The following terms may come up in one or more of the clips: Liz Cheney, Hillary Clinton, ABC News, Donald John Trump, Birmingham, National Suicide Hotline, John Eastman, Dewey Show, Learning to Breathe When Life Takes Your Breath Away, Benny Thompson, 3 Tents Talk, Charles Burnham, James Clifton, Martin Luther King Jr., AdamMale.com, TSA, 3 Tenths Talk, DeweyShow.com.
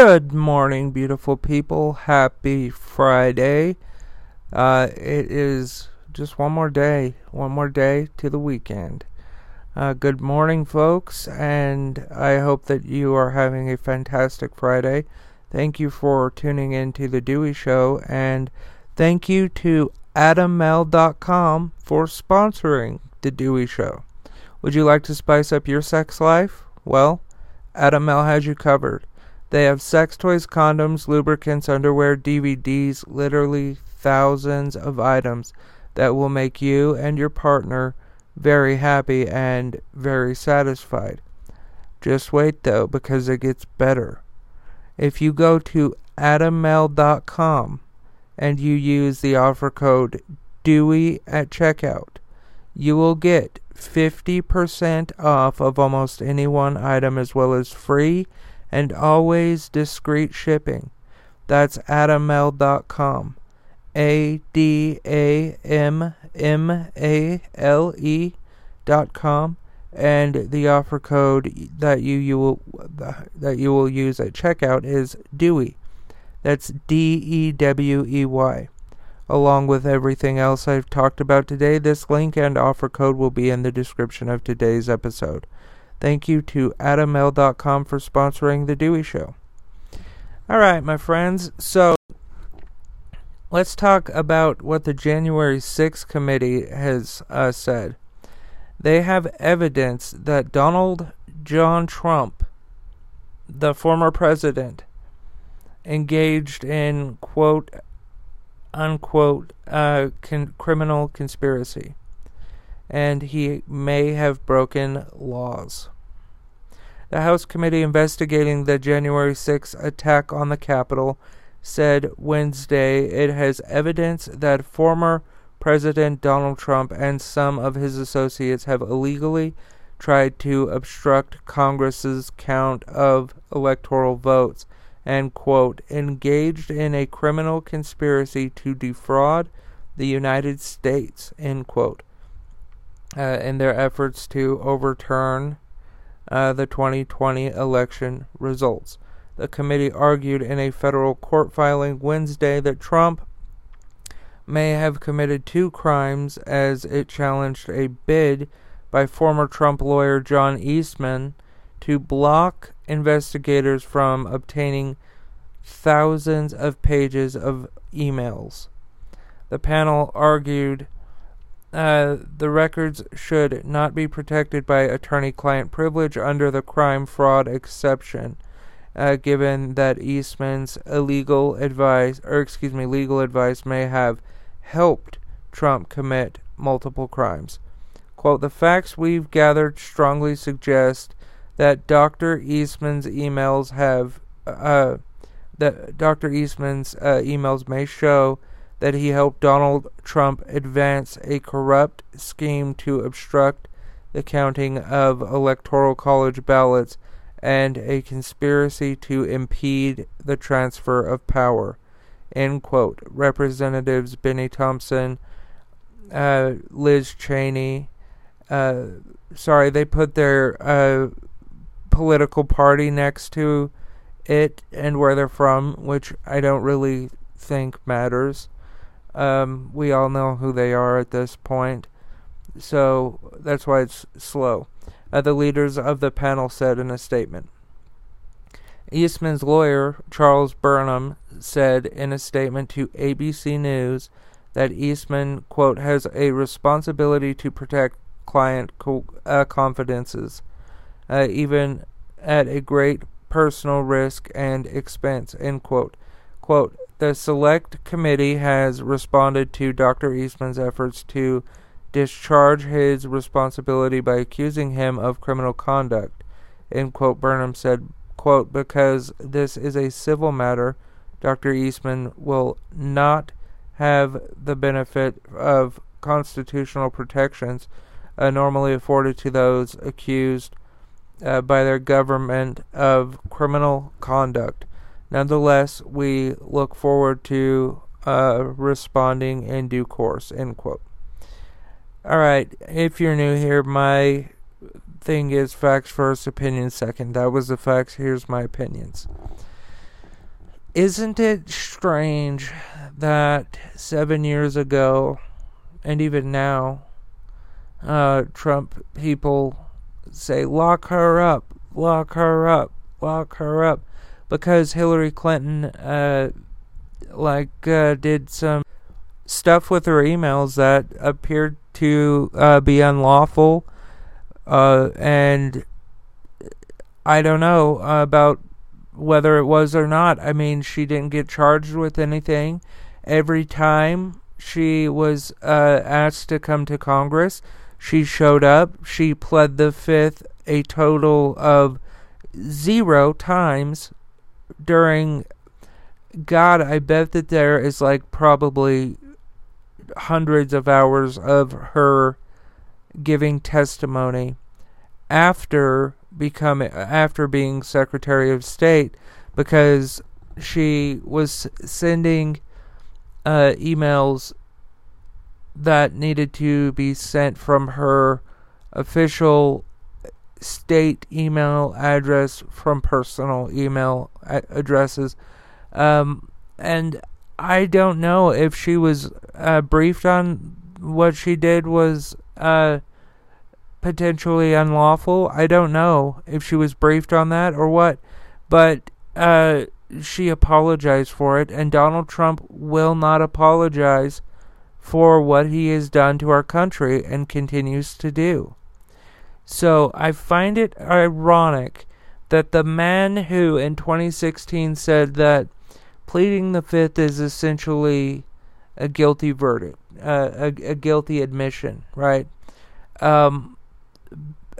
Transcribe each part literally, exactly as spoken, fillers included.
Good morning, beautiful people. Happy Friday. Uh, it is just one more day, one more day to the weekend. Uh, good morning, folks, and I hope that you are having a fantastic Friday. Thank you for tuning in to The Dewey Show, and thank you to Adam Male dot com for sponsoring The Dewey Show. Would you like to spice up your sex life? Well, AdamMale has you covered. They have sex toys, condoms, lubricants, underwear, D V Ds, literally thousands of items that will make you and your partner very happy and very satisfied. Just wait, though, because it gets better. If you go to Adam Male dot com and you use the offer code DEWEY at checkout, you will get fifty percent off of almost any one item, as well as free and always discreet shipping. That's Adam Male dot com. A D A M M A L E dot com, and the offer code that you, you will that you will use at checkout is Dewey. That's D E W E Y. Along with everything else I've talked about today, this link and offer code will be in the description of today's episode. Thank you to Adam Male dot com for sponsoring The Dewey Show. All right, my friends, so let's talk about what the January sixth committee has uh, said. They have evidence that Donald John Trump, the former president, engaged in, quote, unquote, uh, con- criminal conspiracy, and he may have broken laws. The House committee investigating the January sixth attack on the Capitol said Wednesday it has evidence that former President Donald Trump and some of his associates have illegally tried to obstruct Congress's count of electoral votes and, quote, engaged in a criminal conspiracy to defraud the United States, end quote, Uh, in their efforts to overturn uh, the twenty twenty election results. The committee argued in a federal court filing Wednesday that Trump may have committed two crimes as it challenged a bid by former Trump lawyer John Eastman to block investigators from obtaining thousands of pages of emails. The panel argued Uh, the records should not be protected by attorney-client privilege under the crime-fraud exception, uh, given that Eastman's illegal advice, or excuse me, legal advice may have helped Trump commit multiple crimes. Quote, the facts we've gathered strongly suggest that Doctor Eastman's emails have, uh, that Doctor Eastman's uh, emails may show that he helped Donald Trump advance a corrupt scheme to obstruct the counting of electoral college ballots and a conspiracy to impede the transfer of power, end quote. Representatives Benny Thompson, uh, Liz Cheney, uh, sorry, they put their uh, political party next to it and where they're from, which I don't really think matters. Um, we all know who they are at this point, so that's why it's slow. Uh, the leaders of the panel said in a statement. Eastman's lawyer, Charles Burnham, said in a statement to A B C News that Eastman, quote, has a responsibility to protect client co- uh, confidences, uh, even at a great personal risk and expense, end quote. Quote, the select committee has responded to Doctor Eastman's efforts to discharge his responsibility by accusing him of criminal conduct, end quote. Burnham said, quote, because this is a civil matter, Doctor Eastman will not have the benefit of constitutional protections uh, normally afforded to those accused uh, by their government of criminal conduct. Nonetheless, we look forward to uh, responding in due course, end quote. All right, if you're new here, my thing is facts first, opinions second. That was the facts. Here's my opinions. Isn't it strange that seven years ago, and even now, uh, Trump people say, lock her up, lock her up, lock her up, because Hillary Clinton, uh, like, uh, did some stuff with her emails that appeared to, uh, be unlawful, uh, and I don't know about whether it was or not. I mean, she didn't get charged with anything. Every time she was uh, asked to come to Congress, she showed up. She pled the fifth a total of zero times during, God, I bet that there is like probably hundreds of hours of her giving testimony after become after being Secretary of State, because she was sending uh, emails that needed to be sent from her official state email address from personal email addresses. Um, and I don't know if she was uh, briefed on what she did was uh, potentially unlawful. I don't know if she was briefed on that or what, but uh, she apologized for it, and Donald Trump will not apologize for what he has done to our country and continues to do. So I find it ironic that the man who in twenty sixteen said that pleading the fifth is essentially a guilty verdict, uh, a, a guilty admission, right? Um,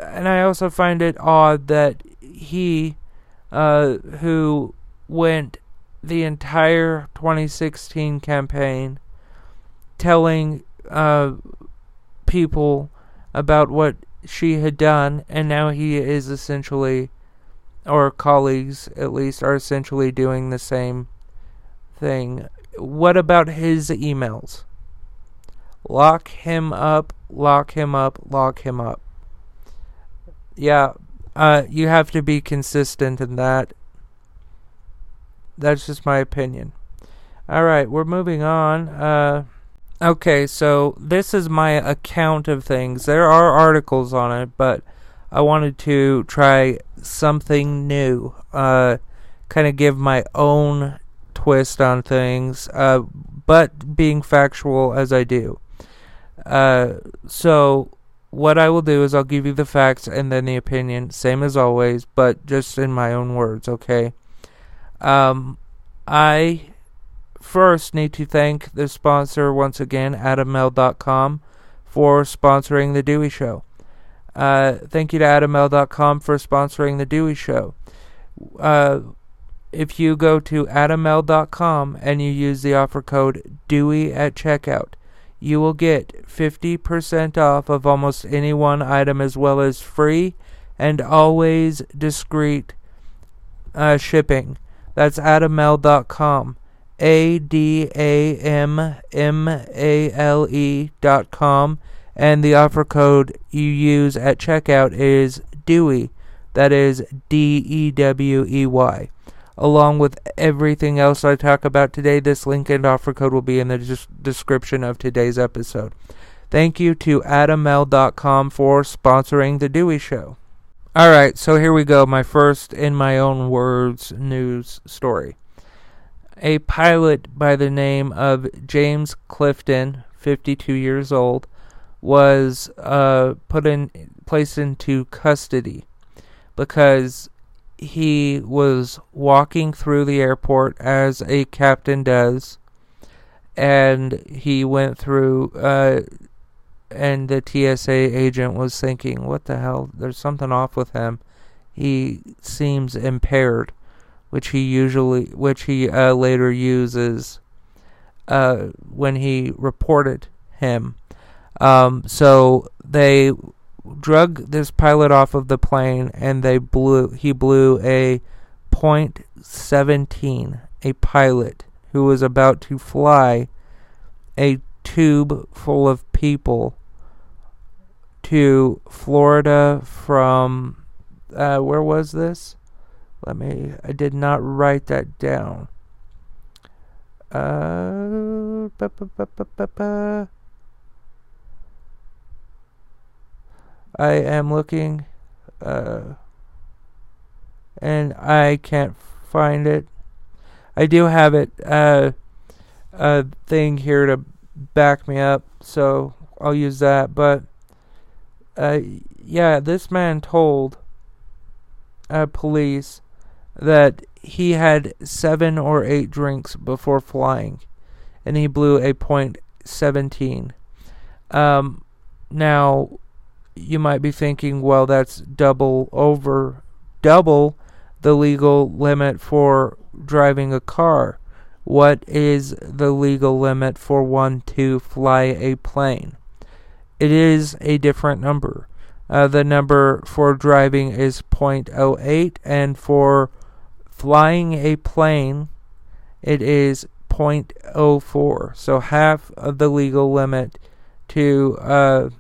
And I also find it odd that he, uh, who went the entire twenty sixteen campaign telling uh, people about what she had done, and now he is essentially, or colleagues at least, are essentially doing the same thing. What about his emails? Lock him up, lock him up, lock him up. Yeah, uh, you have to be consistent in that. That's just my opinion. All right, we're moving on. Uh, okay, so this is my account of things. There are articles on it, but I wanted to try something new. Uh, kind of give my own twist on things, uh, but being factual as I do. Uh, so... What I will do is I'll give you the facts and then the opinion, same as always, but just in my own words, okay? Um, I first need to thank the sponsor once again, Adam Male dot com, for sponsoring The Dewey Show. Uh, thank you to Adam Male dot com for sponsoring The Dewey Show. Uh, if you go to Adam Male dot com and you use the offer code DEWEY at checkout, you will get fifty percent off of almost any one item, as well as free and always discreet uh, shipping. That's Adam Male dot com. A D A M M A L E dot com. And the offer code you use at checkout is DEWEY. That is D E W E Y. Along with everything else I talk about today, this link and offer code will be in the des- description of today's episode. Thank you to Adam Male dot com for sponsoring The Dewey Show. All right, so here we go. My first, in my own words, news story. A pilot by the name of James Clifton, fifty-two years old, was uh, put in placed into custody because he was walking through the airport as a captain does, and he went through, uh, and the T S A agent was thinking, what the hell, there's something off with him. He seems impaired, which he usually, which he uh, later uses uh, when he reported him. Um, so they drug this pilot off of the plane, and they blew. He blew a point one seven. A pilot who was about to fly a tube full of people to Florida from uh, where was this? Let me. I did not write that down. Uh, ba, ba, ba, ba, ba, ba. I am looking, uh, and I can't find it. I do have it, uh, a thing here to back me up, so I'll use that. But, uh, yeah, this man told uh, police that he had seven or eight drinks before flying, and he blew a point one seven. Um, now, you might be thinking, well, that's double over, double the legal limit for driving a car. What is the legal limit for one to fly a plane? It is a different number. Uh, the number for driving is point zero eight, and for flying a plane, it is point zero four. So half of the legal limit to uh,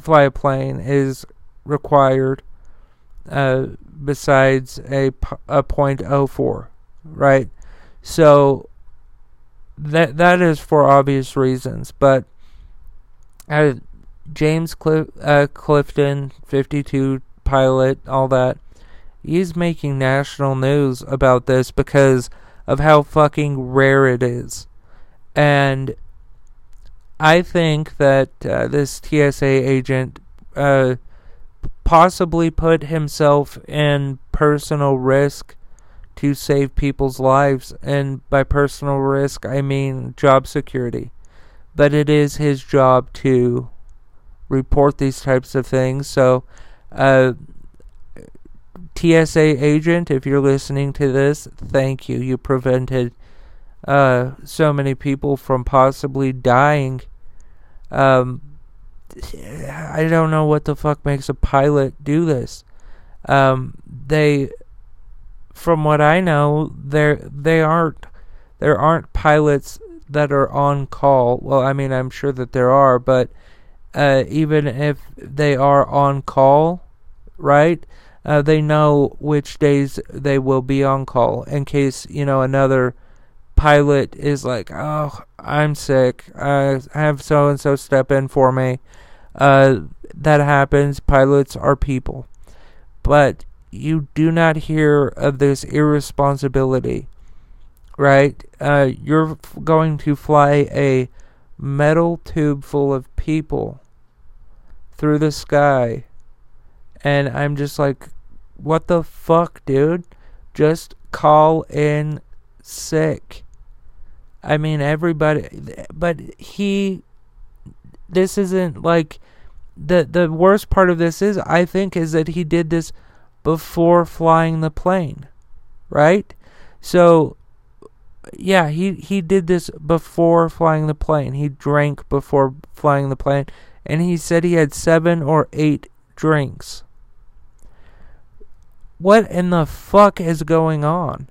fly a plane is required, uh, besides a, a point zero four, right? So that that is for obvious reasons. But uh, James Clif- uh, Clifton, fifty-two, pilot, all that, he's making national news about this because of how fucking rare it is. And I think that uh, this T S A agent uh, possibly put himself in personal risk to save people's lives. And by personal risk, I mean job security. But it is his job to report these types of things. So, uh, T S A agent, if you're listening to this, thank you. You prevented uh, so many people from possibly dying. Um, I don't know what the fuck makes a pilot do this. Um, they, from what I know, there they aren't there aren't pilots that are on call. Well, I mean, I'm sure that there are, but uh, even if they are on call, right? Uh, they know which days they will be on call in case, you know, another pilot is like, oh, I'm sick, I have so-and-so step in for me. Uh, that happens. Pilots are people. But you do not hear of this irresponsibility, right? Uh, you're f- going to fly a metal tube full of people through the sky. And I'm just like, what the fuck, dude? Just call in sick. I mean, everybody. But he, this isn't like, the the worst part of this is, I think, is that he did this before flying the plane, right? So, yeah, he, he did this before flying the plane. He drank before flying the plane. And he said he had seven or eight drinks. What in the fuck is going on?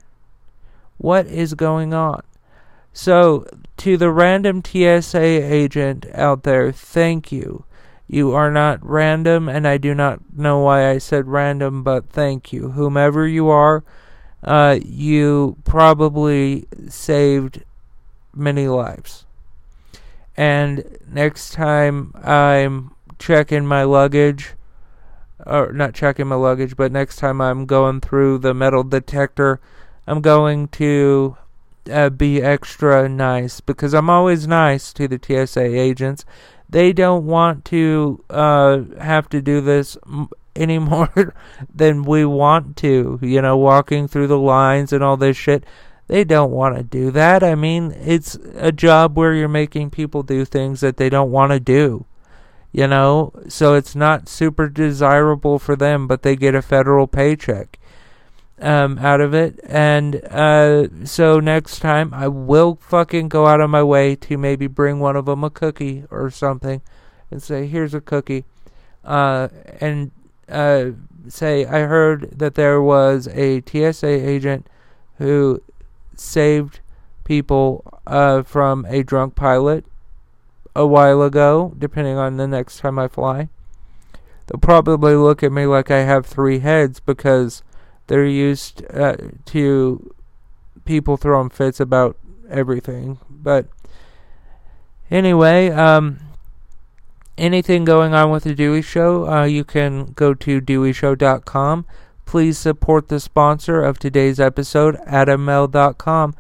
What is going on? So, to the random T S A agent out there, thank you. You are not random, and I do not know why I said random, but thank you. Whomever you are, uh, you probably saved many lives. And next time I'm checking my luggage, or not checking my luggage, but next time I'm going through the metal detector, I'm going to uh, be extra nice, because I'm always nice to the T S A agents. They don't want to uh, have to do this m- any more than we want to, you know, walking through the lines and all this shit. They don't want to do that. I mean, it's a job where you're making people do things that they don't want to do. You know, so it's not super desirable for them, but they get a federal paycheck um, out of it. And uh, so next time I will fucking go out of my way to maybe bring one of them a cookie or something and say, here's a cookie. Uh, and uh, say, I heard that there was a T S A agent who saved people uh, from a drunk pilot a while ago, depending on the next time I fly. They'll probably look at me like I have three heads because they're used uh, to people throwing fits about everything. But anyway, um, anything going on with the Dewey Show, uh, you can go to Dewey Show dot com. Please support the sponsor of today's episode, Adam Male dot com.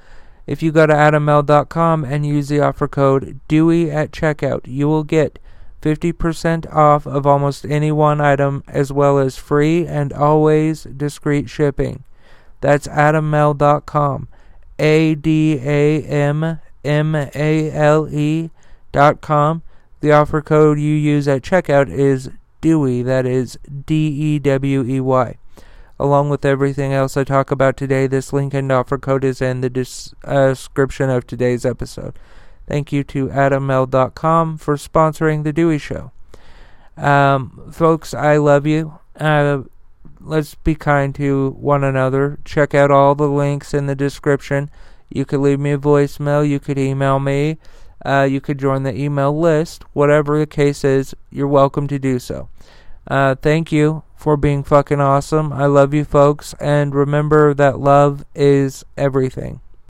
If you go to Adam Male dot com and use the offer code Dewey at checkout, you will get fifty percent off of almost any one item, as well as free and always discreet shipping. That's Adam Male dot com. A D A M M A L E dot com. The offer code you use at checkout is Dewey, that is D E W E Y. Along with everything else I talk about today, this link and offer code is in the dis- uh, description of today's episode. Thank you to Adam Male dot com for sponsoring The Dewey Show. Um, folks, I love you. Uh, let's be kind to one another. Check out all the links in the description. You could leave me a voicemail. You could email me. Uh, you could join the email list. Whatever the case is, you're welcome to do so. Uh, thank you for being fucking awesome. I love you, folks. And remember that love is everything.